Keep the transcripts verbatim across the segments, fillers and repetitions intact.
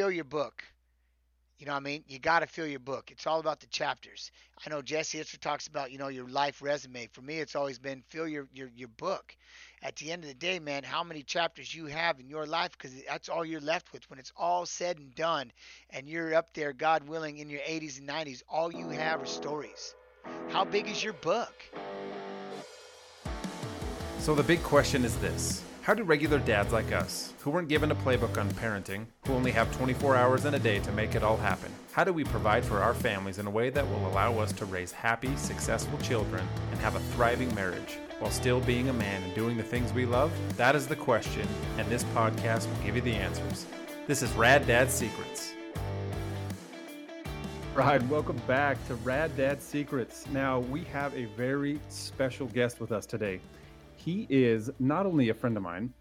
fill your book. You know what I mean? You got to fill your book. It's all about the chapters. I know Jesse Itzler talks about, you know, your life resume. For me, it's always been fill your, your, your book. At the end of the day, man, how many chapters you have in your life, because that's all you're left with. When it's all said and done and you're up there, God willing, in your eighties and nineties, all you have are stories. How big is your book? So the big question is this. How do regular dads like us, who weren't given a playbook on parenting, who only have twenty-four hours in a day to make it all happen, how do we provide for our families in a way that will allow us to raise happy, successful children and have a thriving marriage while still being a man and doing the things we love? That is the question, and this podcast will give you the answers. This is Rad Dad Secrets. Ryan, welcome back to Rad Dad Secrets. Now, we have a very special guest with us today. He is not only a friend of mine,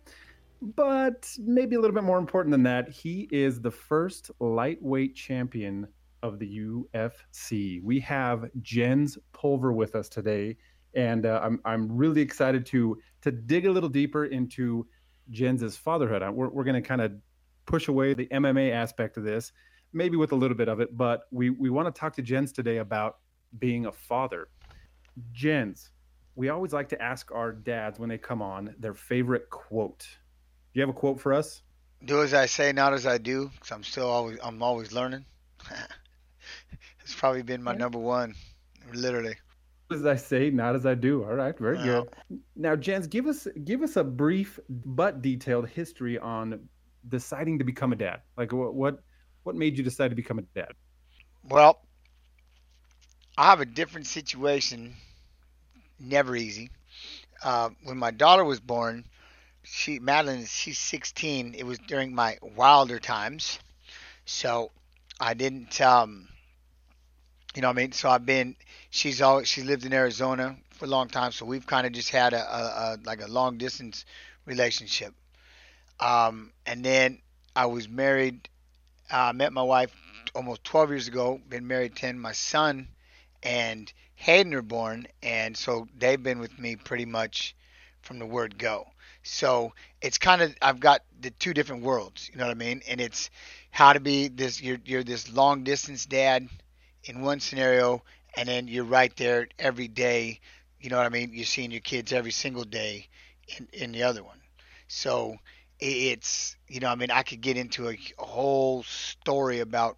but maybe a little bit more important than that, he is the first lightweight champion of the U F C. We have Jens Pulver with us today, and uh, I'm I'm really excited to to dig a little deeper into Jens's fatherhood. We're we're going to kind of push away the M M A aspect of this, maybe with a little bit of it, but we we want to talk to Jens today about being a father. Jens, we always like to ask our dads when they come on their favorite quote. Do you have a quote for us? Do as I say, not as I do, because I'm still always I'm always learning. It's probably been my number one, literally. As I say, not as I do. All right, very wow. good. Now, Jens, give us give us a brief but detailed history on deciding to become a dad. Like, what what, what made you decide to become a dad? Well, I have a different situation. Never easy. Uh, when my daughter was born, she Madeline, she's sixteen. It was during my wilder times, so I didn't, um, you know, what I mean, so I've been. She's always she lived in Arizona for a long time, so we've kind of just had a, a, a like a long distance relationship. Um, and then I was married. I uh, met my wife almost twelve years ago. Been married ten. My son and Hayden are born, and so they've been with me pretty much from the word go. So it's kind of, I've got the two different worlds, you know what I mean? And it's how to be this, you're, you're this long distance dad in one scenario, and then you're right there every day, you know what I mean? You're seeing your kids every single day in, in the other one. So it's, you know, I mean, I could get into a, a whole story about,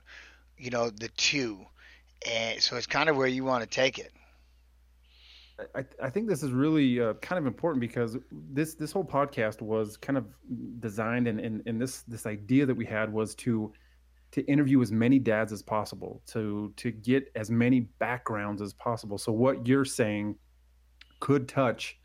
you know, the two. And so it's kind of where you want to take it. I, I think this is really uh, kind of important, because this this whole podcast was kind of designed, and, and, and this this idea that we had was to to interview as many dads as possible, to to get as many backgrounds as possible. So what you're saying could touch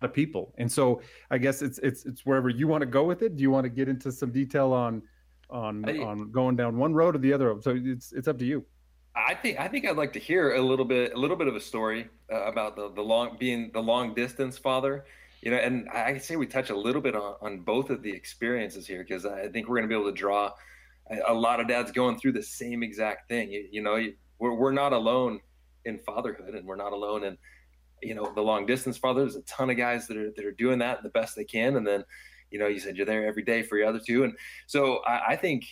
the people. And so I guess it's it's it's wherever you want to go with it. Do you want to get into some detail on on I, on going down one road or the other road? So it's it's up to you. I think I think I'd like to hear a little bit a little bit of a story uh, about the, the long being the long distance father, you know, and I say we touch a little bit on, on both of the experiences here, because I think we're going to be able to draw a, a lot of dads going through the same exact thing. You, you know, you, we're we're not alone in fatherhood, and we're not alone in, you know, the long distance father. There's a ton of guys that are that are doing that the best they can, and then, you know, you said you're there every day for your other two, and so I, I think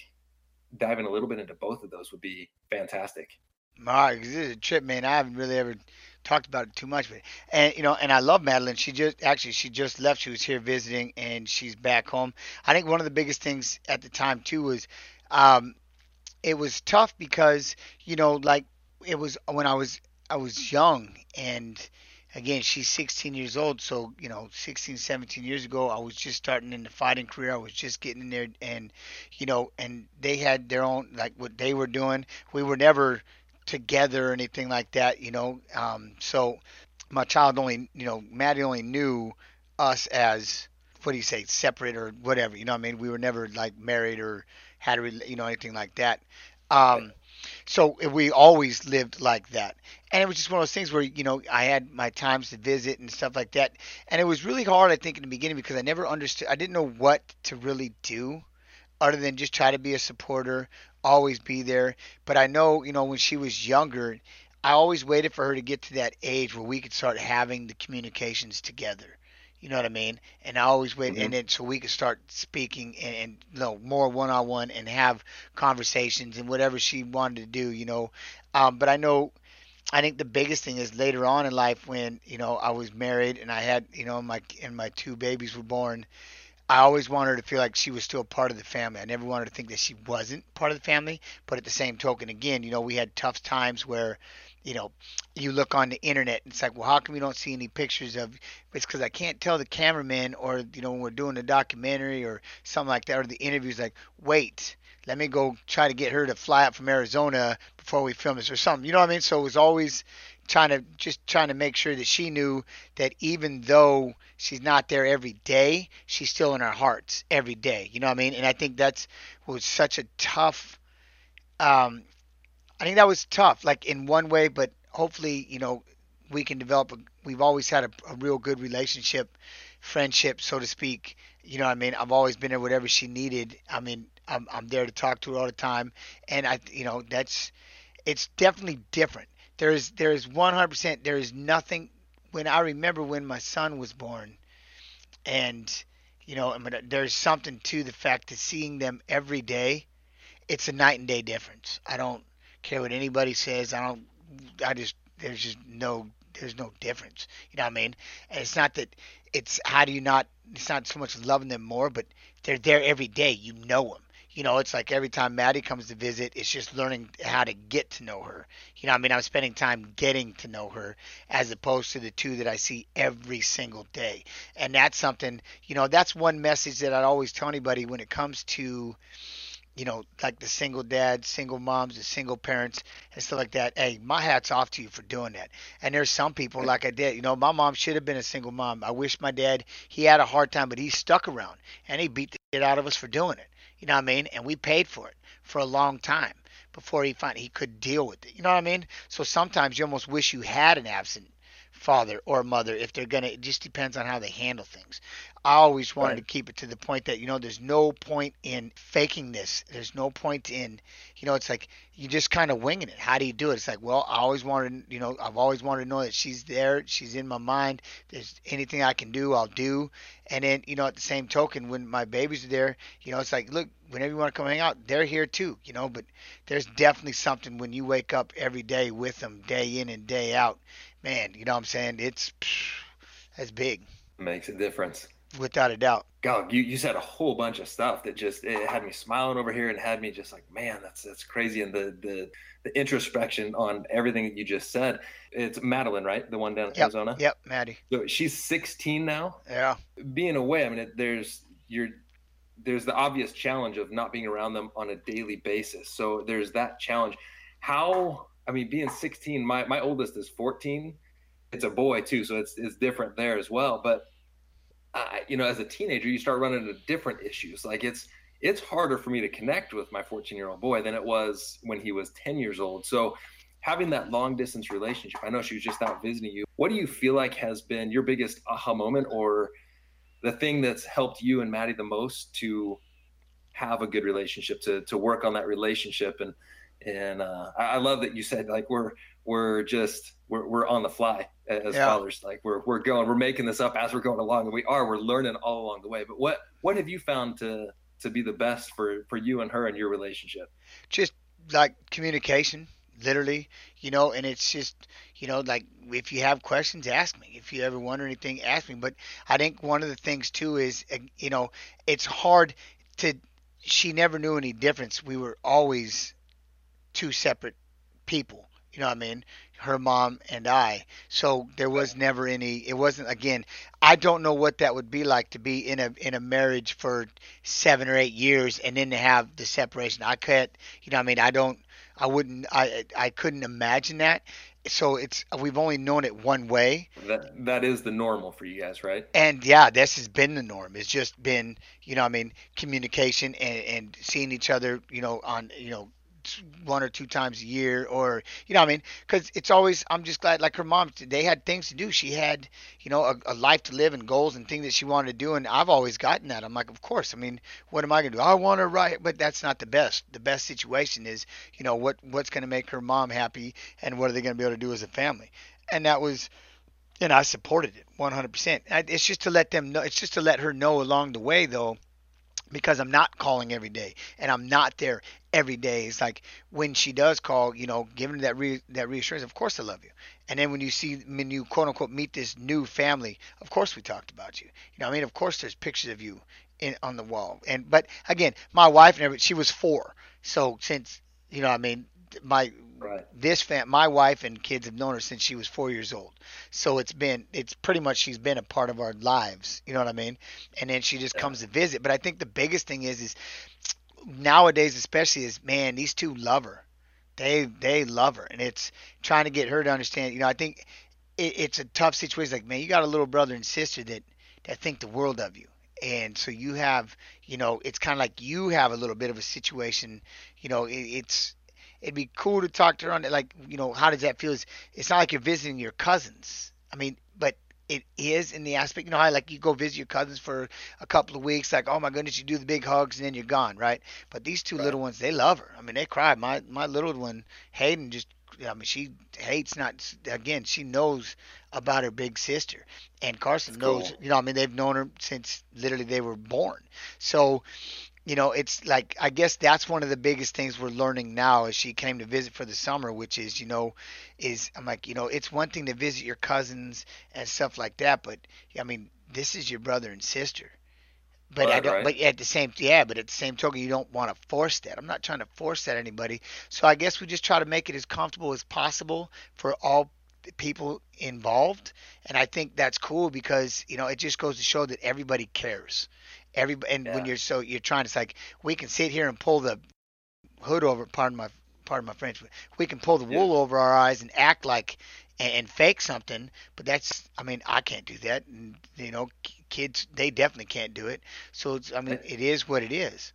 diving a little bit into both of those would be fantastic. My, this is a trip, man. I haven't really ever talked about it too much, but and you know, and I love Madeline. She just actually she just left. She was here visiting, and she's back home. I think one of the biggest things at the time too was um, it was tough, because you know, like it was when I was I was young, and again, she's sixteen years old, so, you know, sixteen, seventeen years ago, I was just starting in the fighting career. I was just getting in there, and, you know, and they had their own, like, what they were doing. We were never together or anything like that, you know. Um, so my child only, you know, Maddie only knew us as, what do you say, separate or whatever, you know what I mean? We were never, like, married or had, a, you know, anything like that. Um, so we always lived like that. And it was just one of those things where, you know, I had my times to visit and stuff like that. And it was really hard, I think, in the beginning, because I never understood. I didn't know what to really do other than just try to be a supporter, always be there. But I know, you know, when she was younger, I always waited for her to get to that age where we could start having the communications together. You know what I mean? And I always wait, mm-hmm. and then so we could start speaking and, and you know, more one-on-one and have conversations and whatever she wanted to do, you know. Um, but I know, I think the biggest thing is later on in life when, you know, I was married and I had, you know, my and my two babies were born. I always wanted her to feel like she was still part of the family. I never wanted her to think that she wasn't part of the family. But at the same token, again, you know, we had tough times where, you know, you look on the internet and it's like, well, how come we don't see any pictures of, it's because I can't tell the cameraman or, you know, when we're doing a documentary or something like that, or the interview's like, wait, let me go try to get her to fly up from Arizona before we film this or something. You know what I mean? So it was always trying to, just trying to make sure that she knew that even though she's not there every day, she's still in our hearts every day. You know what I mean? And I think that's was such a tough, um, I think that was tough, like in one way, but hopefully, you know, we can develop, a, we've always had a, a real good relationship, friendship, so to speak. You know what I mean? I've always been there, whatever she needed. I mean, I'm, I'm there to talk to her all the time. And I, you know, that's, it's definitely different. There is, there is one hundred percent, there is nothing. When I remember when my son was born and, you know, I mean, there's something to the fact that seeing them every day, it's a night and day difference. I don't care what anybody says. I don't, I just, there's just no, there's no difference. You know what I mean? And it's not that it's, how do you not, it's not so much loving them more, but they're there every day. You know them. You know, it's like every time Maddie comes to visit, it's just learning how to get to know her. You know what I mean? I'm spending time getting to know her as opposed to the two that I see every single day. And that's something, you know, that's one message that I'd always tell anybody when it comes to, you know, like the single dads, single moms, the single parents and stuff like that. Hey, my hat's off to you for doing that. And there's some people like I did, you know, my mom should have been a single mom. I wish my dad, he had a hard time, but he stuck around and he beat the shit out of us for doing it. You know what I mean? And we paid for it for a long time before he finally he could deal with it. You know what I mean? So sometimes you almost wish you had an absent father or mother if they're going to. It just depends on how they handle things. I always wanted right. to keep it to the point that, you know, there's no point in faking this. There's no point in, you know, it's like you just kind of winging it. How do you do it? It's like, well, I always wanted, you know, I've always wanted to know that she's there. She's in my mind. There's anything I can do, I'll do. And then, you know, at the same token, when my babies are there, you know, it's like, look, whenever you want to come hang out, they're here too, you know, but there's definitely something when you wake up every day with them day in and day out, man, you know what I'm saying? It's, that's big. Makes a difference. Without a doubt. God, you, you said a whole bunch of stuff that just, it had me smiling over here and had me just like, man, that's that's crazy. And the the, the introspection on everything that you just said. It's Madeline, right? The one down in yep. Arizona? Yep, Maddie. So she's sixteen now? Yeah. Being away, I mean, it, there's you're, there's the obvious challenge of not being around them on a daily basis. So there's that challenge. How, I mean, being sixteen, my, my oldest is fourteen. It's a boy too, so it's it's different there as well. But Uh, you know, as a teenager, you start running into different issues. Like it's it's harder for me to connect with my fourteen-year-old boy than it was when he was ten years old. So having that long-distance relationship, I know she was just out visiting you. What do you feel like has been your biggest aha moment or the thing that's helped you and Maddie the most to have a good relationship, to to work on that relationship? And and uh, I, I love that you said, like, we're we're just we're we're on the fly as yeah. fathers, like we're we're going, we're making this up as we're going along, and we are, we're learning all along the way. But what what have you found to to be the best for for you and her and your relationship? Just like communication, literally, you know, and it's just, you know, like if you have questions, ask me. If you ever wonder anything, ask me. But I think one of the things too is, you know, it's hard to. She never knew any difference. We were always two separate people. You know what I mean? Her mom and I. So there was never any, it wasn't, again, I don't know what that would be like to be in a in a marriage for seven or eight years and then to have the separation. I can't, you know what I mean? I don't, I wouldn't, I I couldn't imagine that. So it's, we've only known it one way. That That is the normal for you guys, right? And yeah, this has been the norm. It's just been, you know what I mean, communication and, and seeing each other, you know, on, you know, one or two times a year, or you know what I mean, because it's always, I'm just glad, like her mom, they had things to do. She had, you know, a, a life to live and goals and things that she wanted to do, and I've always gotten that. I'm like, of course. I mean, what am I gonna do? I want to write, but that's not the best. The best situation is, you know, what what's gonna make her mom happy, and what are they gonna be able to do as a family? And that was And I supported it one hundred percent. It's just to let them know. It's just to let her know along the way, though, because I'm not calling every day and I'm not there every day. It's like when she does call, you know, giving her that re- that reassurance. Of course I love you. And then when you see, when you quote unquote meet this new family, of course we talked about you. You know what I mean? Of course there's pictures of you in on the wall. And but again, my wife never. She was four. So since you know, what I mean, my. Right. This fam, my wife and kids have known her since she was four years old, so it's been, it's pretty much, she's been a part of our lives. You know what I mean? And then she just yeah. comes to visit. But I think the biggest thing is, is nowadays, especially, is man, these two love her. They they love her, and it's trying to get her to understand. You know, I think it, it's a tough situation. Like, man, you got a little brother and sister that that think the world of you. And so you have, you know, it's kind of like you have a little bit of a situation. You know, it, it's. It'd be cool to talk to her on it. Like, you know, how does that feel? It's, it's not like you're visiting your cousins. I mean, but it is in the aspect, you know, how like you go visit your cousins for a couple of weeks. Like, oh, my goodness, you do the big hugs and then you're gone, right? But these two right. little ones, they love her. I mean, they cry. My my little one, Hayden, just, I mean, she hates not, again, she knows about her big sister. And Carson That's knows, cool. you know, I mean, they've known her since literally they were born. So, you know, it's like, I guess that's one of the biggest things we're learning now as she came to visit for the summer, which is, you know, is I'm like, you know, it's one thing to visit your cousins and stuff like that. But I mean, this is your brother and sister. But right, I don't, right. but at the same, yeah, but at the same token, you don't want to force that. I'm not trying to force that anybody. So I guess we just try to make it as comfortable as possible for all people involved. And I think that's cool because, you know, it just goes to show that everybody cares. Everybody, and yeah. when you're so you're trying, it's like we can sit here and pull the hood over. Pardon my, pardon my French. But we can pull the yeah. wool over our eyes and act like and, and fake something. But that's, I mean, I can't do that. And, you know, kids, they definitely can't do it. So it's, I mean, it is what it is.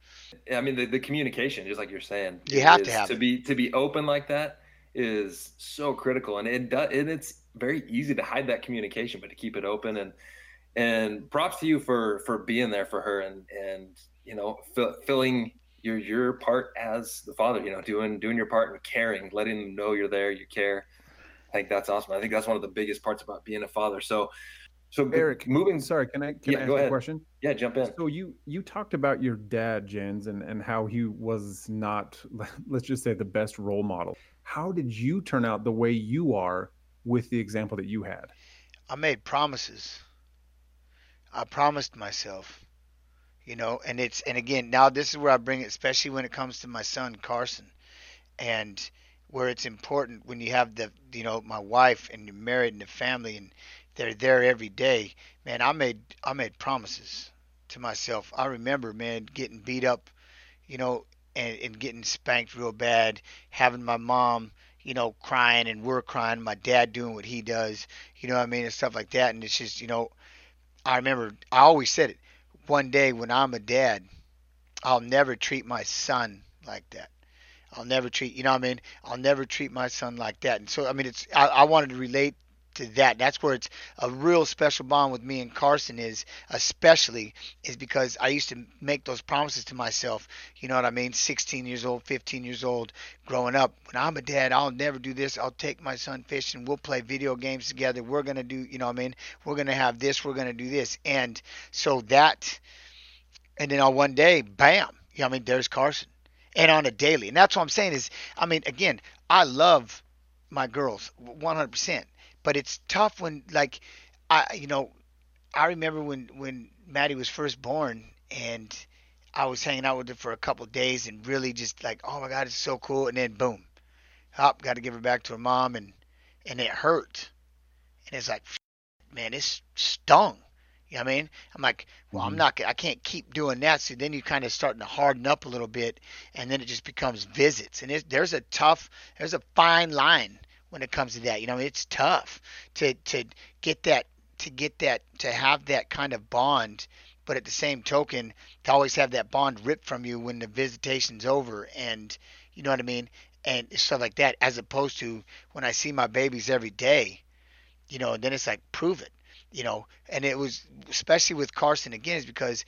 I mean, the, the communication, just like you're saying, you have is, to have to it. be to be open like that is so critical, and it does, and it's very easy to hide that communication, but to keep it open. And. And props to you for, for being there for her and, and you know, fill, filling your your part as the father, you know, doing doing your part and caring, letting them know you're there, you care. I think that's awesome. I think that's one of the biggest parts about being a father. So, so Eric, moving. Sorry, can I can yeah, I ask a question? Yeah, jump in. So you you talked about your dad, Jens, and, and how he was not, let's just say, the best role model. How did you turn out the way you are with the example that you had? I made promises. I promised myself, you know, and it's, and again, now this is where I bring it, especially when it comes to my son, Carson, and where it's important when you have the, you know, my wife and you're married and the family and they're there every day, man, I made, I made promises to myself. I remember, man, getting beat up, you know, and, and getting spanked real bad, having my mom, you know, crying and we're crying, my dad doing what he does, you know what I mean? And stuff like that. And it's just, you know, I remember I always said it, one day when I'm a dad, I'll never treat my son like that. I'll never treat, you know what I mean? I'll never treat my son like that. And so, I mean, it's, I, I wanted to relate to that. That's where it's a real special bond with me and Carson is, especially is because I used to make those promises to myself. You know what I mean? sixteen years old, fifteen years old, growing up. When I'm a dad, I'll never do this. I'll take my son fishing. We'll play video games together. We're going to do, you know what I mean? We're going to have this. We're going to do this. And so that, and then on one day, bam, you know what I mean? There's Carson. And on a daily. And that's what I'm saying is, I mean, again, I love my girls one hundred percent. But it's tough when, like, I, you know, I remember when, when Maddie was first born and I was hanging out with her for a couple of days and really just like, oh my God, it's so cool. And then boom, hop, got to give her back to her mom. And, and it hurt. And it's like, man, it's stung. You know what I mean? I'm like, well, I'm not, I can't keep doing that. So then you kind of starting to harden up a little bit and then it just becomes visits. And it, there's a tough, there's a fine line when it comes to that. You know, it's tough to to get that to get that to have that kind of bond, but at the same token, to always have that bond ripped from you when the visitation's over, and you know what I mean, and stuff like that. As opposed to when I see my babies every day, you know, and then it's like prove it, you know. And it was especially with Carson again, is because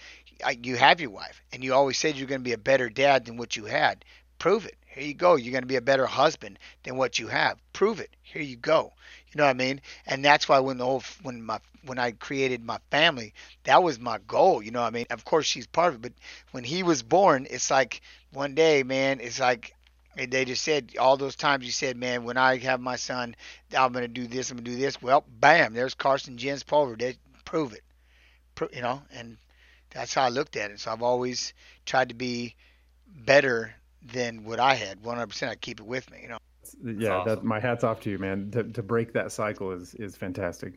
you have your wife, and you always said you're going to be a better dad than what you had. prove it. Here you go. You're going to be a better husband than what you have. Prove it. Here you go. You know what I mean? And that's why when the whole, when my, when I created my family, that was my goal. You know what I mean? Of course she's part of it, but when he was born, it's like one day, man, it's like, and they just said, all those times you said, man, when I have my son, I'm going to do this, I'm going to do this. Well, bam, there's Carson Jens Pulver. They prove it, Pro- you know, and that's how I looked at it. So I've always tried to be better than what I had. one hundred percent I keep it with me, you know. Yeah, awesome. That, my hat's off to you, man. To, to break that cycle is, is fantastic.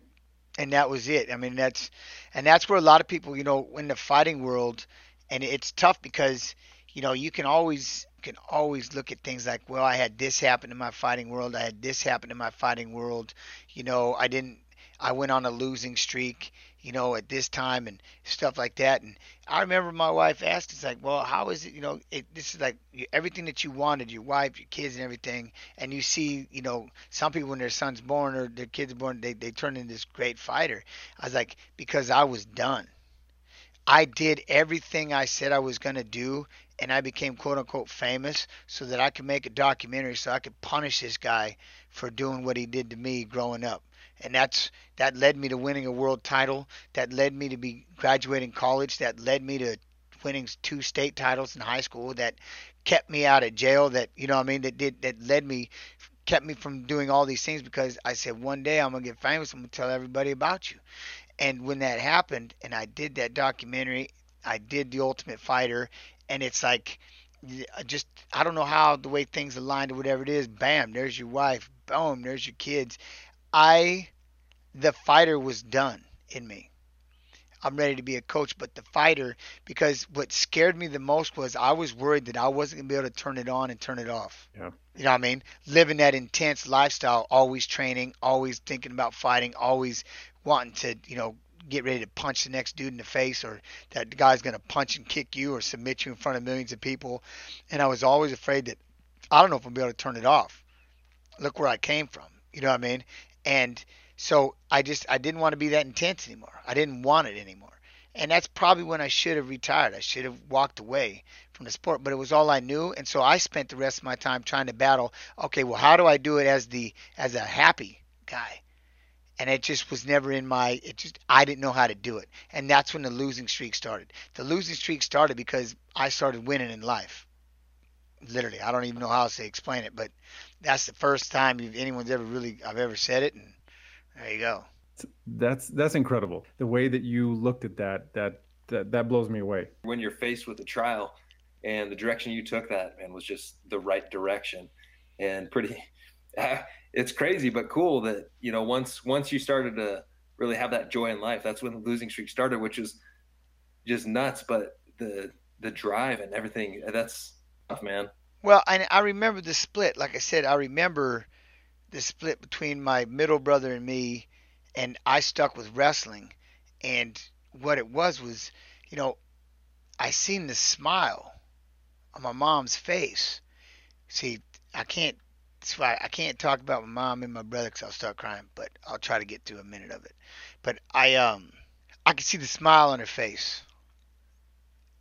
And that was it. I mean, that's, and that's where a lot of people, you know, in the fighting world, and it's tough because, you know, you can always – can always look at things like, well, I had this happen in my fighting world. I had this happen in my fighting world. You know, I didn't, I went on a losing streak, you know, at this time and stuff like that. And I remember my wife asked, it's like, well, how is it, you know, it, this is like everything that you wanted, your wife, your kids and everything. And you see, you know, some people when their son's born or their kid's born, they, they turn into this great fighter. I was like, because I was done. I did everything I said I was going to do, and I became quote-unquote famous so that I could make a documentary so I could punish this guy for doing what he did to me growing up. And that's that led me to winning a world title. That led me to be graduating college. That led me to winning two state titles in high school. That kept me out of jail. That, you know what I mean, that did that led me, kept me from doing all these things because I said, one day I'm going to get famous. I'm going to tell everybody about you. And when that happened and I did that documentary, I did The Ultimate Fighter, and it's like, just, I don't know how the way things aligned or whatever it is. Bam, there's your wife. Boom, there's your kids. I, the fighter was done in me. I'm ready to be a coach, but the fighter, because what scared me the most was I was worried that I wasn't going to be able to turn it on and turn it off. Yeah. You know what I mean? Living that intense lifestyle, always training, always thinking about fighting, always wanting to, you know, get ready to punch the next dude in the face, or that guy's going to punch and kick you or submit you in front of millions of people. And I was always afraid that I don't know if I'm going to be able to turn it off. Look where I came from. You know what I mean? And so I just, I didn't want to be that intense anymore. I didn't want it anymore. And that's probably when I should have retired. I should have walked away from the sport, but it was all I knew. And so I spent the rest of my time trying to battle. Okay, well, how do I do it as the, as a happy guy? And it just was never in my, it just, I didn't know how to do it. And that's when the losing streak started. The losing streak started because I started winning in life. Literally, I don't even know how else to explain it, but that's the first time you've, anyone's ever really, I've ever said it. And there you go. That's, that's incredible. The way that you looked at that, that, that, that blows me away. When you're faced with a trial and the direction you took that, man, was just the right direction and pretty, uh, it's crazy, but cool that, you know, once, once you started to really have that joy in life, that's when the losing streak started, which is just nuts. But the, the drive and everything, that's tough, man. Well, I, I remember the split. Like I said, I remember the split between my middle brother and me, and I stuck with wrestling. And what it was, was, you know, I seen the smile on my mom's face. See, I can't, That's why I can't talk about my mom and my brother because I'll start crying, but I'll try to get through a minute of it. But I um, I could see the smile on her face.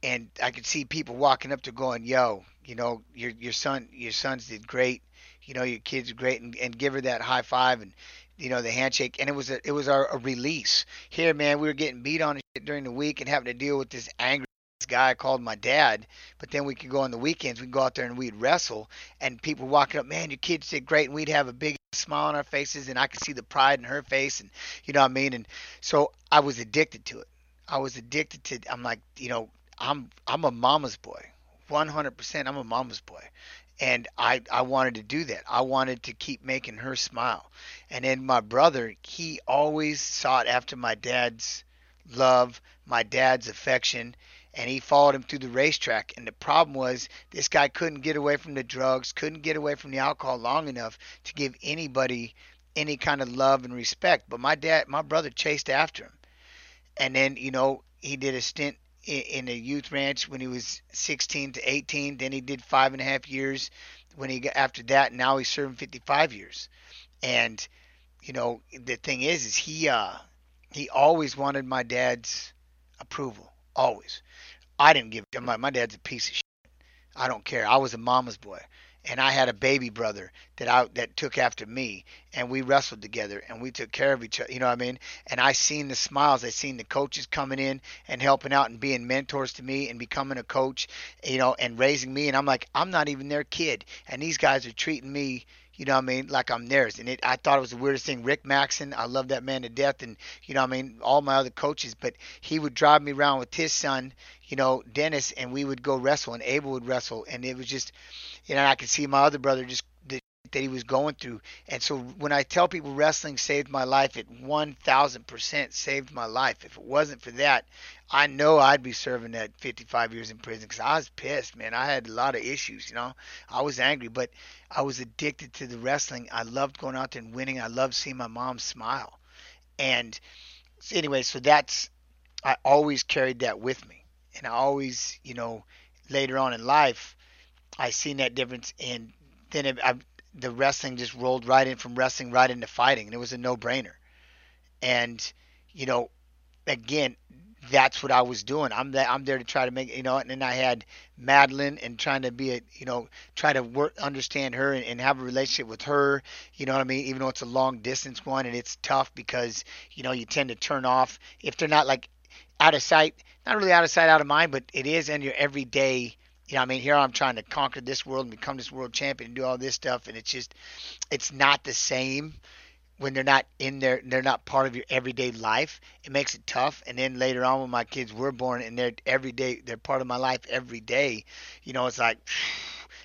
And I could see people walking up to going, yo, you know, your your son, your sons did great. You know, your kids are great. And, and give her that high five and, you know, the handshake. And it was, a, it was our a release. Here, man, we were getting beat on and shit during the week and having to deal with this angry guy called my dad, but then we could go on the weekends, we'd go out there and we'd wrestle, and people walking up, man, your kids did great, and we'd have a big smile on our faces, and I could see the pride in her face, and you know what I mean, and so I was addicted to it. I was addicted to, I'm like, you know, I'm I'm a mama's boy, one hundred percent I'm a mama's boy, and I, I wanted to do that. I wanted to keep making her smile. And then my brother, he always sought after my dad's love, my dad's affection, and he followed him through the racetrack. And the problem was this guy couldn't get away from the drugs, couldn't get away from the alcohol long enough to give anybody any kind of love and respect. But my dad, my brother chased after him. And then, you know, he did a stint in, in a youth ranch when he was sixteen to eighteen. Then he did five and a half years when he got after that. And now he's serving fifty-five years. And, you know, the thing is, is he, uh, he always wanted my dad's approval. Always. I didn't give, I'm like, my dad's a piece of shit. I don't care. I was a mama's boy. And I had a baby brother that I that took after me, and we wrestled together, and we took care of each other. You know what I mean? And I seen the smiles. I seen the coaches coming in and helping out and being mentors to me and becoming a coach, you know, and raising me. And I'm like, I'm not even their kid, and these guys are treating me, you know what I mean, like I'm theirs. And it, I thought it was the weirdest thing. Rick Maxon, I love that man to death, and, you know what I mean, all my other coaches. But he would drive me around with his son, you know, Dennis, and we would go wrestle, and Abel would wrestle. And it was just, you know, I could see my other brother just the that he was going through. And so when I tell people wrestling saved my life, it one thousand percent saved my life. If it wasn't for that, I know I'd be serving that fifty-five years in prison, because I was pissed, man. I had a lot of issues, you know. I was angry, but I was addicted to the wrestling. I loved going out there and winning. I loved seeing my mom smile. And anyway, so that's, I always carried that with me. And I always, you know, later on in life, I seen that difference. And then it, I the wrestling just rolled right in from wrestling right into fighting, and it was a no-brainer. And, you know, again, that's what I was doing. I'm that I'm there to try to make, you know, and then I had Madeline and trying to be a, you know, try to work, understand her and, and have a relationship with her. You know what I mean? Even though it's a long distance one, and it's tough because, you know, you tend to turn off if they're not like out of sight, not really out of sight, out of mind, but it is in your everyday. You know, I mean, here I'm trying to conquer this world and become this world champion and do all this stuff. And it's just, it's not the same when they're not in there. They're not part of your everyday life. It makes it tough. And then later on when my kids were born and they're every day, they're part of my life every day, you know, it's like,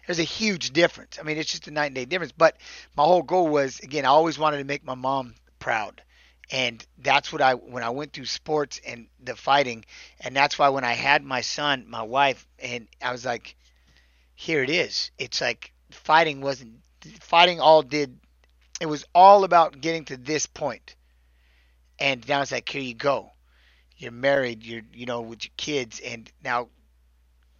there's a huge difference. I mean, it's just a night and day difference. But my whole goal was, again, I always wanted to make my mom proud. And that's what I, when I went through sports and the fighting, and that's why when I had my son, my wife, and I was like, here it is. It's like fighting wasn't, fighting all did, it was all about getting to this point. And now it's like, here you go. You're married, you're, you know, with your kids, and now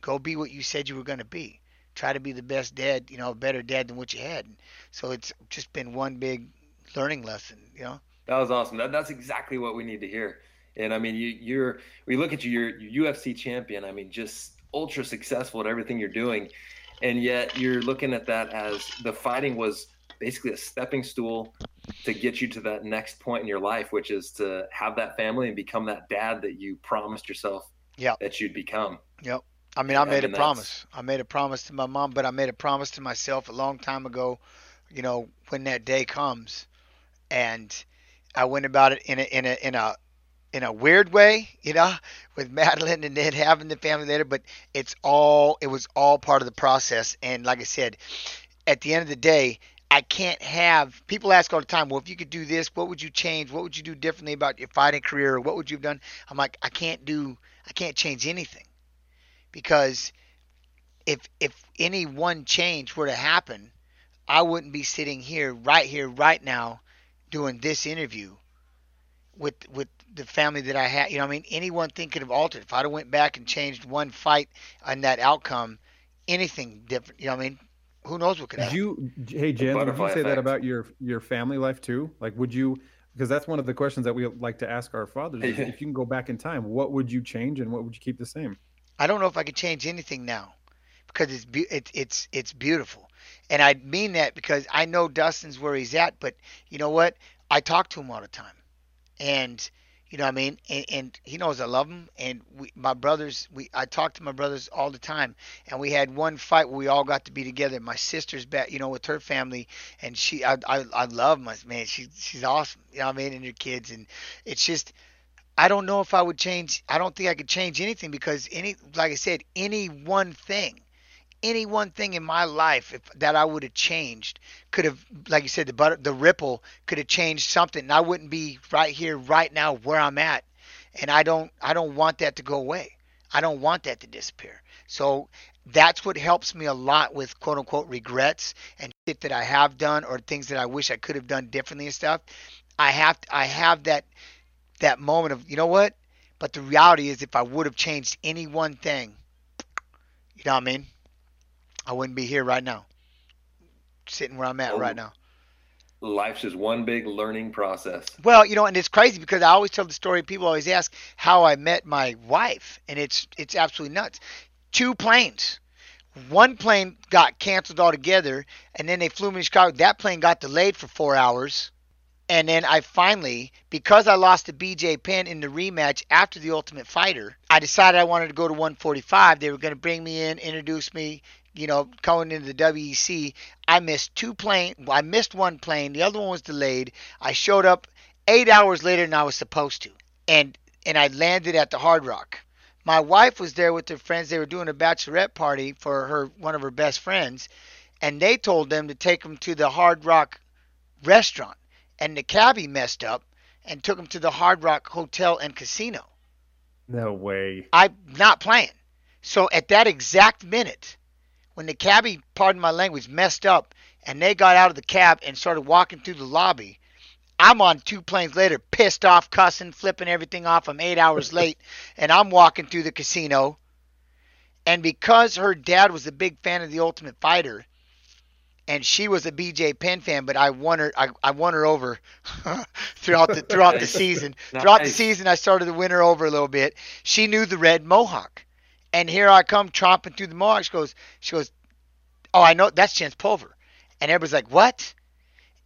go be what you said you were going to be. Try to be the best dad, you know, a better dad than what you had. And so it's just been one big learning lesson, you know. That was awesome. That, that's exactly what we need to hear. And I mean, you, you're, we look at you, you're, you're U F C champion. I mean, just ultra successful at everything you're doing. And yet you're looking at that as the fighting was basically a stepping stool to get you to that next point in your life, which is to have that family and become that dad that you promised yourself yep. that you'd become. Yep. I mean, I made I mean, a promise. I made a promise to my mom, but I made a promise to myself a long time ago, you know, when that day comes. And I went about it in a in a in a in a weird way, you know, with Madeline and then having the family later. But it's all it was all part of the process. And like I said, at the end of the day, I can't have people ask all the time, well, if you could do this, what would you change? What would you do differently about your fighting career? Or what would you have done? I'm like, I can't do I can't change anything, because if if any one change were to happen, I wouldn't be sitting here right here right now. Doing this interview with with the family that I had. You know, I mean, any one thing could have altered. If I'd have went back and changed one fight on that outcome, anything different. You know, what I mean, who knows what could happen. You, hey, Jen, would you say that about your your family life too? Like, would you? Because that's one of the questions that we like to ask our fathers. Is if you can go back in time, what would you change and what would you keep the same? I don't know if I could change anything now, because it's be- it's it's it's beautiful. And I mean that because I know Dustin's where he's at, but you know what? I talk to him all the time. And, you know what I mean? And, and he knows I love him. And we, my brothers, we I talk to my brothers all the time. And we had one fight where we all got to be together. My sister's back, you know, with her family. And she, I I, I love my, man, she, she's awesome. You know what I mean? And her kids. And it's just, I don't know if I would change. I don't think I could change anything, because any, like I said, any one thing. Any one thing in my life if, that I would have changed could have, like you said, the butter, the ripple could have changed something, and I wouldn't be right here, right now, where I'm at. And I don't, I don't want that to go away. I don't want that to disappear. So that's what helps me a lot with quote unquote regrets and shit that I have done, or things that I wish I could have done differently and stuff. I have, to, I have that, that moment of, you know what? But the reality is, if I would have changed any one thing, you know what I mean? I wouldn't be here right now, sitting where I'm at oh, right now. Life's just one big learning process. Well, you know, and it's crazy, because I always tell the story. People always ask how I met my wife, and it's it's absolutely nuts. Two planes. One plane got canceled altogether, and then they flew me to Chicago. That plane got delayed for four hours. And then I finally, because I lost to B J Penn in the rematch after the Ultimate Fighter, I decided I wanted to go to one forty-five. They were going to bring me in, introduce me, you know, going into the W E C. I missed two planes. I missed one plane. The other one was delayed. I showed up eight hours later than I was supposed to. And, and I landed at the Hard Rock. My wife was there with her friends. They were doing a bachelorette party for her, one of her best friends. And they told them to take them to the Hard Rock restaurant. And the cabbie messed up and took him to the Hard Rock Hotel and Casino. No way. I'm not playing. So at that exact minute, when the cabbie, pardon my language, messed up, and they got out of the cab and started walking through the lobby, I'm on two planes later, pissed off, cussing, flipping everything off. I'm eight hours late, and I'm walking through the casino. And because her dad was a big fan of The Ultimate Fighter, and she was a B J Penn fan, but I won her. I, I won her over throughout the throughout the season. Nice. Throughout the season, I started to win her over a little bit. She knew the red mohawk, and here I come tromping through the mohawk. She goes, she goes, oh, I know that's Jens Pulver, and everybody's like, what?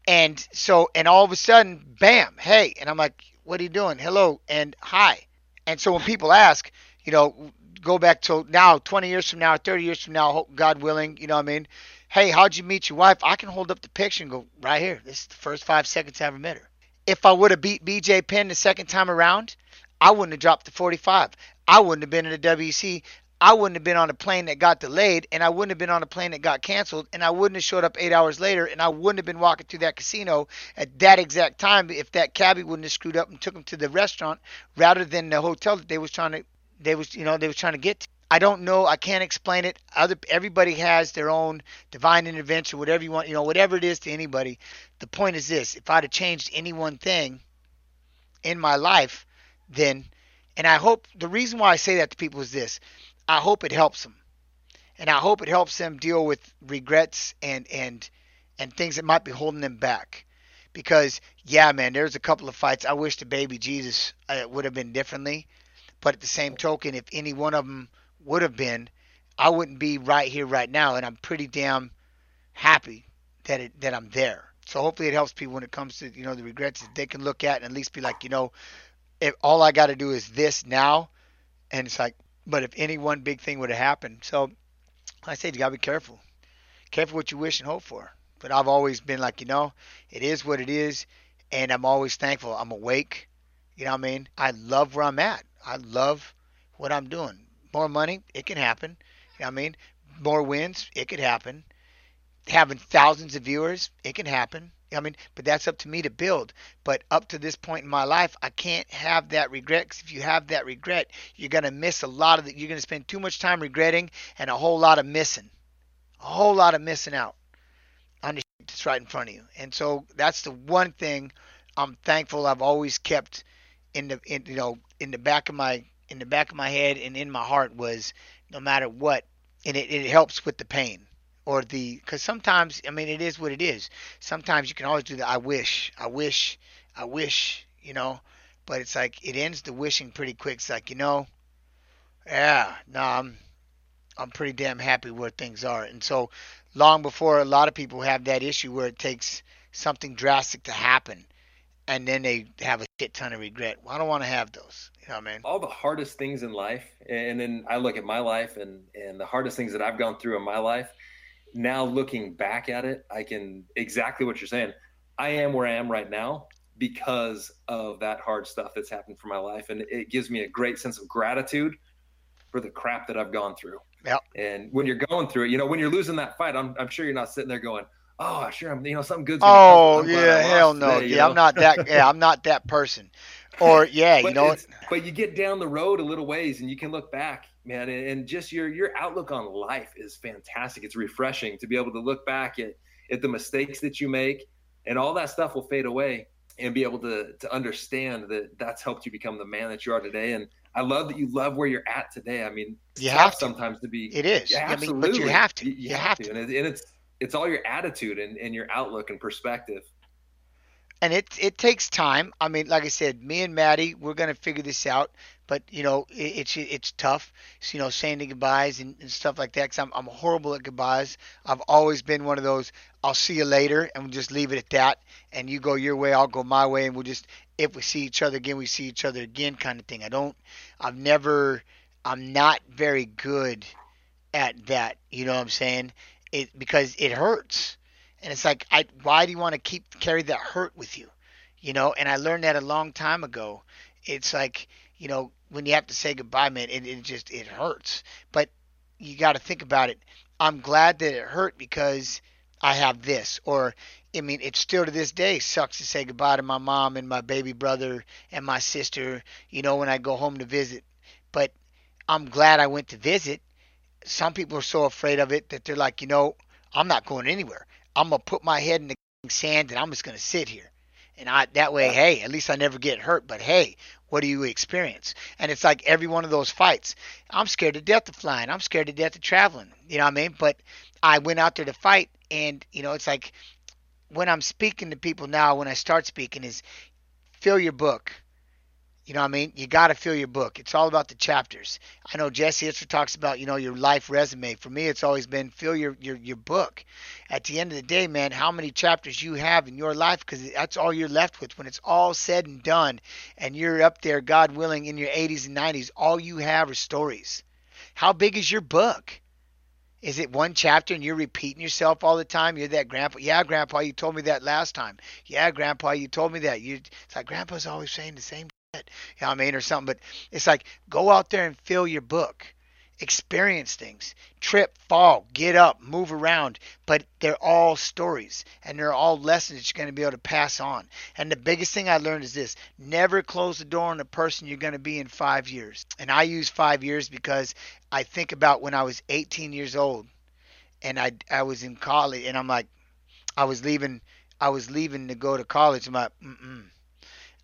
And so, and all of a sudden, bam, hey, and I'm like, what are you doing? Hello and hi. And so when people ask, you know, go back to now, twenty years from now, thirty years from now, God willing, you know what I mean? Hey, how'd you meet your wife? I can hold up the picture and go, right here. This is the first five seconds I ever met her. If I would have beat B J Penn the second time around, I wouldn't have dropped the forty-five. I wouldn't have been in the W E C. I wouldn't have been on a plane that got delayed, and I wouldn't have been on a plane that got canceled, and I wouldn't have showed up eight hours later, and I wouldn't have been walking through that casino at that exact time if that cabbie wouldn't have screwed up and took him to the restaurant rather than the hotel that they was trying to, they was, you know, they was trying to get to. I don't know. I can't explain it. Other everybody has their own divine intervention, whatever you want, you know, whatever it is to anybody. The point is this: if I'd have changed any one thing in my life, then, and I hope the reason why I say that to people is this: I hope it helps them, and I hope it helps them deal with regrets and and and things that might be holding them back. Because yeah, man, there's a couple of fights I wish the baby Jesus uh, would have been differently, but at the same token, if any one of them would have been, I wouldn't be right here right now, and I'm pretty damn happy that it that I'm there. So hopefully it helps people when it comes to, you know, the regrets that they can look at and at least be like, you know, if all I got to do is this now, and it's like, but if any one big thing would have happened. So I say you gotta be careful careful what you wish and hope for. But I've always been like, you know, it is what it is, and I'm always thankful I'm awake. You know what I mean? I love where I'm at. I love what I'm doing. More money, it can happen. You know what I mean? More wins, it could happen. Having thousands of viewers, it can happen. You know what I mean? But that's up to me to build. But up to this point in my life, I can't have that regret, because if you have that regret, you're going to miss a lot of it. You're going to spend too much time regretting and a whole lot of missing. A whole lot of missing out on the shit that's right in front of you. And so that's the one thing I'm thankful I've always kept in the in, you know, in the back of my in the back of my head and in my heart was, no matter what, and it, it helps with the pain or the, because sometimes, I mean, it is what it is. Sometimes you can always do the I wish, I wish, I wish, you know, but it's like it ends the wishing pretty quick. It's like, you know, yeah, no, I'm, I'm pretty damn happy where things are. And so long before a lot of people have that issue where it takes something drastic to happen, and then they have a shit ton of regret. Well, I don't want to have those. You know what I mean? All the hardest things in life, and then I look at my life and, and the hardest things that I've gone through in my life, now looking back at it, I can exactly what you're saying. I am where I am right now because of that hard stuff that's happened for my life. And it gives me a great sense of gratitude for the crap that I've gone through. Yep. And when you're going through it, you know, when you're losing that fight, I'm, I'm sure you're not sitting there going, oh, sure, I'm, you know, something good's gonna come. Oh, yeah, hell no. Today, yeah, you know? I'm not that, yeah, I'm not that person. Or, yeah, you know. But you get down the road a little ways and you can look back, man, and, and just your your outlook on life is fantastic. It's refreshing to be able to look back at, at the mistakes that you make, and all that stuff will fade away, and be able to, to understand that that's helped you become the man that you are today. And I love that you love where you're at today. I mean, you have to. Sometimes to be. It is. Yeah, absolutely. I mean, but you have to. You, you have, have to. to. And, it, and it's. It's all your attitude and, and your outlook and perspective. And it it takes time. I mean, like I said, me and Maddie, we're going to figure this out. But, you know, it, it's it's tough, you know, saying the goodbyes and, and stuff like that, because I'm, I'm horrible at goodbyes. I've always been one of those, I'll see you later, and we'll just leave it at that, and you go your way, I'll go my way, and we'll just, if we see each other again, we see each other again kind of thing. I don't, I've never, I'm not very good at that, you know what I'm saying, it because it hurts. And it's like, I, why do you want to keep carry that hurt with you, you know? And I learned that a long time ago. It's like, you know, when you have to say goodbye, man, it, it just, it hurts. But you got to think about it. I'm glad that it hurt because I have this. Or, I mean, it still to this day sucks to say goodbye to my mom and my baby brother and my sister, you know, when I go home to visit. But I'm glad I went to visit. Some people are so afraid of it that they're like, you know, I'm not going anywhere. I'm going to put my head in the sand and I'm just going to sit here. And I, that way, hey, at least I never get hurt. But, hey, what do you experience? And it's like every one of those fights. I'm scared to death of flying. I'm scared to death of traveling. You know what I mean? But I went out there to fight. And, you know, it's like when I'm speaking to people now, when I start speaking is fill your book. You know what I mean? You got to fill your book. It's all about the chapters. I know Jesse Itzler talks about, you know, your life resume. For me, it's always been fill your, your, your book. At the end of the day, man, how many chapters you have in your life, because that's all you're left with. When it's all said and done and you're up there, God willing, in your eighties and nineties, all you have are stories. How big is your book? Is it one chapter and you're repeating yourself all the time? You're that grandpa. Yeah, grandpa, you told me that last time. Yeah, grandpa, you told me that. You, it's like grandpa's always saying the same shit. You know what I mean? Or something. But it's like go out there and fill your book. Experience things. Trip, fall, get up, move around. But they're all stories. And they're all lessons that you're going to be able to pass on. And the biggest thing I learned is this. Never close the door on the person you're going to be in five years. And I use five years because I think about when I was eighteen years old. And I, I was in college. And I'm like, I was leaving. I was leaving to go to college. I'm like, mm-mm.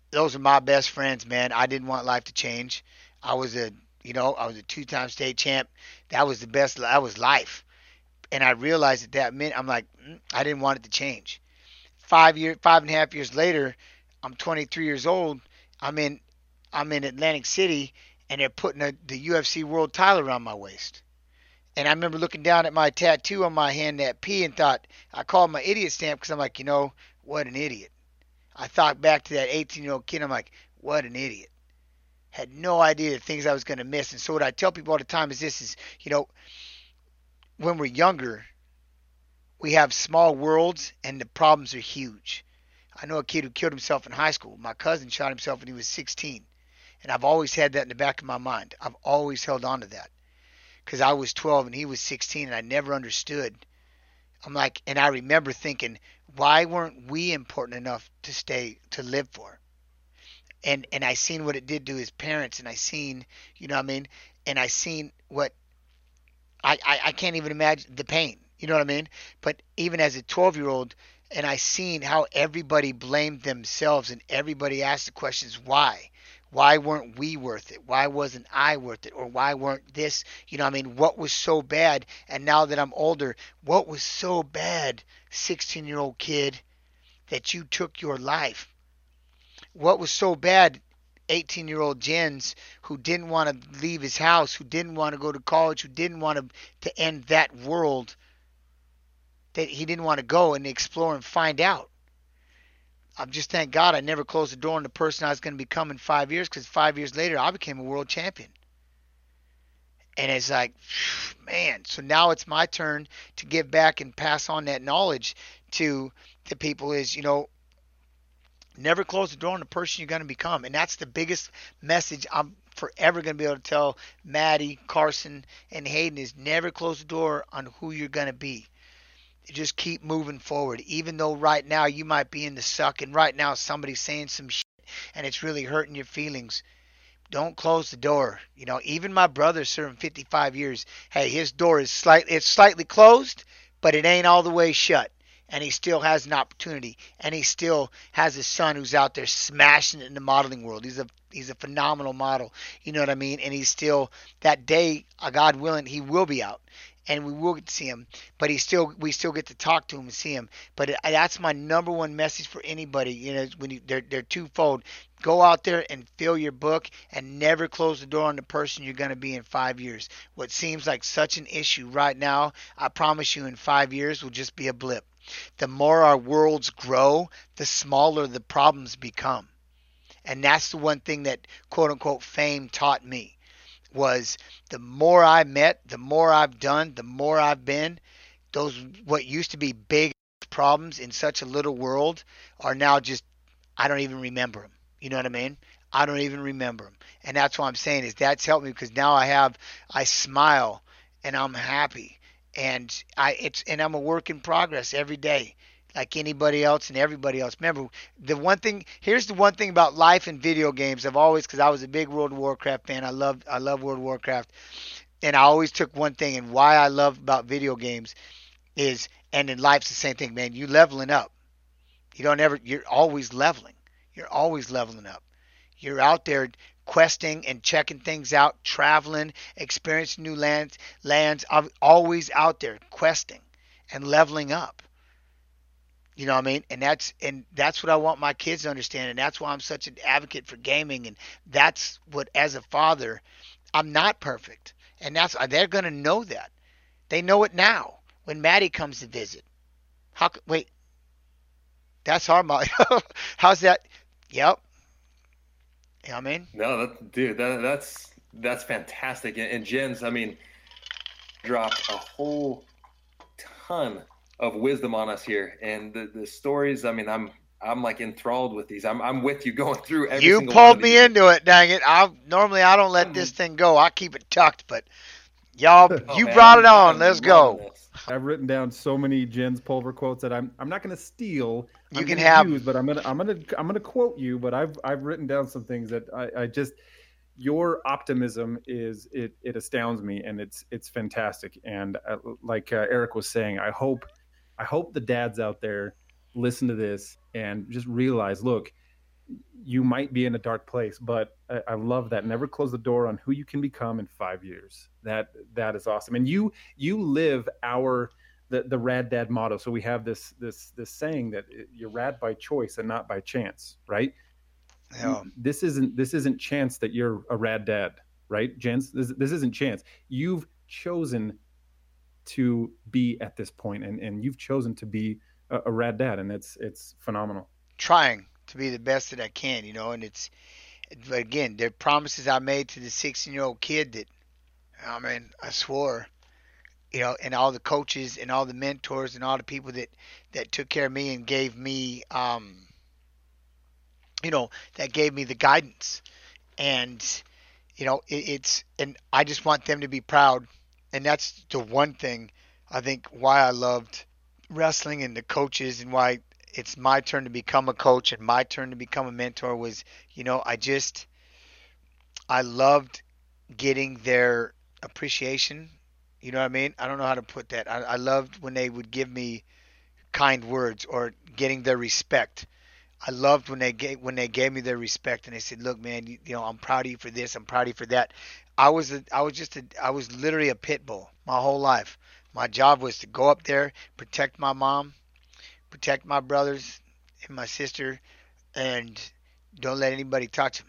Those are my best friends, man. I didn't want life to change. I was a You know, I was a two-time state champ. That was the best. That was life. And I realized that that meant I'm like, I didn't want it to change. Five year, five and a half years later, I'm twenty-three years old. I'm in, I'm in Atlantic City, and they're putting a, the U F C world title around my waist. And I remember looking down at my tattoo on my hand, that P, and thought, I called my idiot stamp because I'm like, you know, what an idiot. I thought back to that eighteen-year-old kid. I'm like, what an idiot. Had no idea the things I was going to miss. And so what I tell people all the time is this is, you know, when we're younger, we have small worlds and the problems are huge. I know a kid who killed himself in high school. My cousin shot himself when he was sixteen. And I've always had that in the back of my mind. I've always held on to that because I was twelve and he was sixteen and I never understood. I'm like, and I remember thinking, why weren't we important enough to stay, to live for? And and I seen what it did to his parents, and I seen, you know what I mean? And I seen what, I, I, I can't even imagine the pain, you know what I mean? But even as a twelve-year-old, and I seen how everybody blamed themselves, and everybody asked the questions, why? Why weren't we worth it? Why wasn't I worth it? Or why weren't this, you know what I mean? What was so bad? And now that I'm older, what was so bad, sixteen-year-old kid, that you took your life? What was so bad, eighteen-year-old Jens, who didn't want to leave his house, who didn't want to go to college, who didn't want to, to end that world, that he didn't want to go and explore and find out. I'm just thank God I never closed the door on the person I was going to become in five years because five years later I became a world champion. And it's like, man, so now it's my turn to give back and pass on that knowledge to the people is, you know, never close the door on the person you're going to become. And that's the biggest message I'm forever going to be able to tell Maddie, Carson, and Hayden is never close the door on who you're going to be. Just keep moving forward. Even though right now you might be in the suck and right now somebody's saying some shit and it's really hurting your feelings, don't close the door. You know, even my brother serving fifty-five years, hey, his door is slight, it's slightly closed, but it ain't all the way shut. And he still has an opportunity. And he still has a son who's out there smashing it in the modeling world. He's a he's a phenomenal model. You know what I mean? And he's still, that day, God willing, he will be out. And we will get to see him. But he still, we still get to talk to him and see him. But it, that's my number one message for anybody. You know, when you, they're, they're twofold. Go out there and fill your book and never close the door on the person you're going to be in five years. What seems like such an issue right now, I promise you in five years will just be a blip. The more our worlds grow, the smaller the problems become. And that's the one thing that quote-unquote fame taught me was the more I met, the more I've done, the more I've been, those what used to be big problems in such a little world are now just, I don't even remember them. You know what I mean? I don't even remember them. And that's what I'm saying is that's helped me because now I have, I smile and I'm happy and I, it's, and I'm a work in progress every day, like anybody else and everybody else. Remember the one thing, here's the one thing about life and video games. I've always, cause I was a big World of Warcraft fan. I love, I love World of Warcraft. And I always took one thing and why I love about video games is, and in life's the same thing, man, you leveling up. You don't ever, you're always leveling. You're always leveling up. You're out there questing and checking things out, traveling, experiencing new lands. Lands. I'm always out there questing and leveling up. You know what I mean? And that's and that's what I want my kids to understand. And that's why I'm such an advocate for gaming. And that's what, as a father, I'm not perfect. And that's they're gonna know that. They know it now when Maddie comes to visit. How? Wait, that's our mom. How's that? Yep. You know what I mean? No, that, dude, that, that's that's fantastic. And, and Jens, I mean, dropped a whole ton of wisdom on us here. And the, the stories, I mean, I'm I'm like enthralled with these. I'm I'm with you going through every you single one of these. You pulled me into it, dang it. I normally I don't let mm-hmm. this thing go. I keep it tucked, but y'all, oh, you man, brought it on. I'm Let's go. This. I've written down so many Jens Pulver quotes that I'm I'm not going to steal. You I'm can have, use, but I'm gonna I'm gonna I'm gonna quote you. But I've I've written down some things that I, I just your optimism is it it astounds me and it's it's fantastic. And uh, like uh, Eric was saying, I hope I hope the dads out there listen to this and just realize, look, you might be in a dark place, but I, I love that. Never close the door on who you can become in five years. That that is awesome. And you you live our the, the Rad Dad motto. So we have this this this saying that you're rad by choice and not by chance, right? Yeah. This isn't this isn't chance that you're a rad dad, right, Jens? This this isn't chance. You've chosen to be at this point, and and you've chosen to be a, a rad dad, and it's it's phenomenal. Trying to be the best that I can, you know, and it's, but again, the promises I made to the sixteen year old kid that, I mean, I swore, you know, and all the coaches and all the mentors and all the people that, that took care of me and gave me, um, you know, that gave me the guidance and, you know, it, it's, and I just want them to be proud. And that's the one thing I think why I loved wrestling and the coaches and why it's my turn to become a coach and my turn to become a mentor was, you know, I just, I loved getting their appreciation. You know what I mean? I don't know how to put that. I, I loved when they would give me kind words or getting their respect. I loved when they gave, when they gave me their respect and they said, look, man, you, you know, I'm proud of you for this. I'm proud of you for that. I was, a, I was just, a, I was literally a pit bull my whole life. My job was to go up there, protect my mom, protect my brothers and my sister and don't let anybody touch them.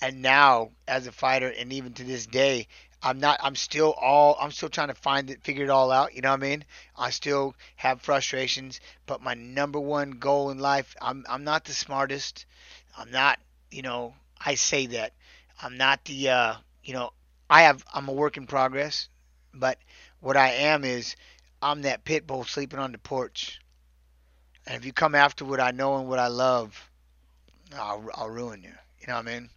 And now as a fighter and even to this day, I'm not, I'm still all, I'm still trying to find it, figure it all out. You know what I mean? I still have frustrations, but my number one goal in life, I'm, I'm not the smartest. I'm not, you know, I say that I'm not the, uh, you know, I have, I'm a work in progress, but what I am is I'm that pit bull sleeping on the porch. And if you come after what I know and what I love, I'll, I'll ruin you. You know what I mean?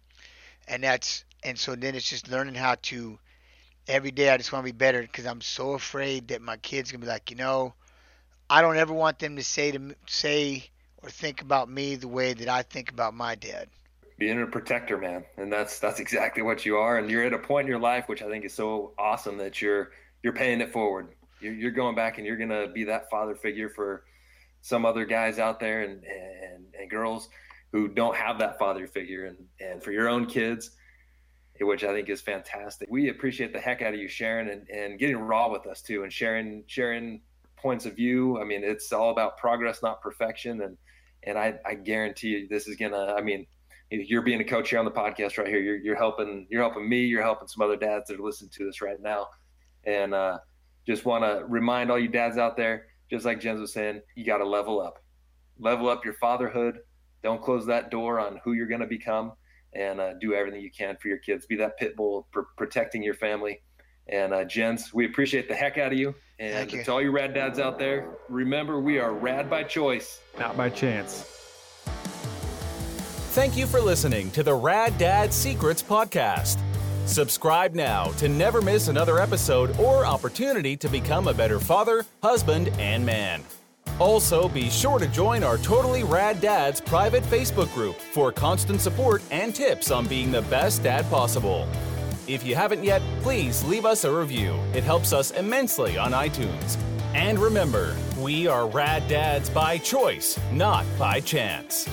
And that's, and so then it's just learning how to, every day I just want to be better because I'm so afraid that my kids going to be like, you know, I don't ever want them to say to say or think about me the way that I think about my dad. Being a protector, man. And that's, that's exactly what you are. And you're at a point in your life, which I think is so awesome that you're, you're paying it forward. You're, you're going back and you're going to be that father figure for some other guys out there and, and, and girls who don't have that father figure and, and for your own kids, which I think is fantastic. We appreciate the heck out of you sharing and, and getting raw with us too and sharing sharing points of view. I mean, it's all about progress, not perfection. And and I, I guarantee you this is going to, I mean, you're being a coach here on the podcast right here. You're, you're helping, you're helping me, you're helping some other dads that are listening to this right now. And uh, just want to remind all you dads out there, just like Jens was saying, you got to level up, level up your fatherhood. Don't close that door on who you're going to become, and uh, do everything you can for your kids. Be that pit bull pr- protecting your family. And uh, Jens, we appreciate the heck out of you. And you. To all you rad dads out there, remember, we are rad by choice, not by chance. Thank you for listening to the Rad Dad Secrets podcast. Subscribe now to never miss another episode or opportunity to become a better father, husband, and man. Also, be sure to join our Totally Rad Dads private Facebook group for constant support and tips on being the best dad possible. If you haven't yet, please leave us a review. It helps us immensely on iTunes. And remember, we are rad dads by choice, not by chance.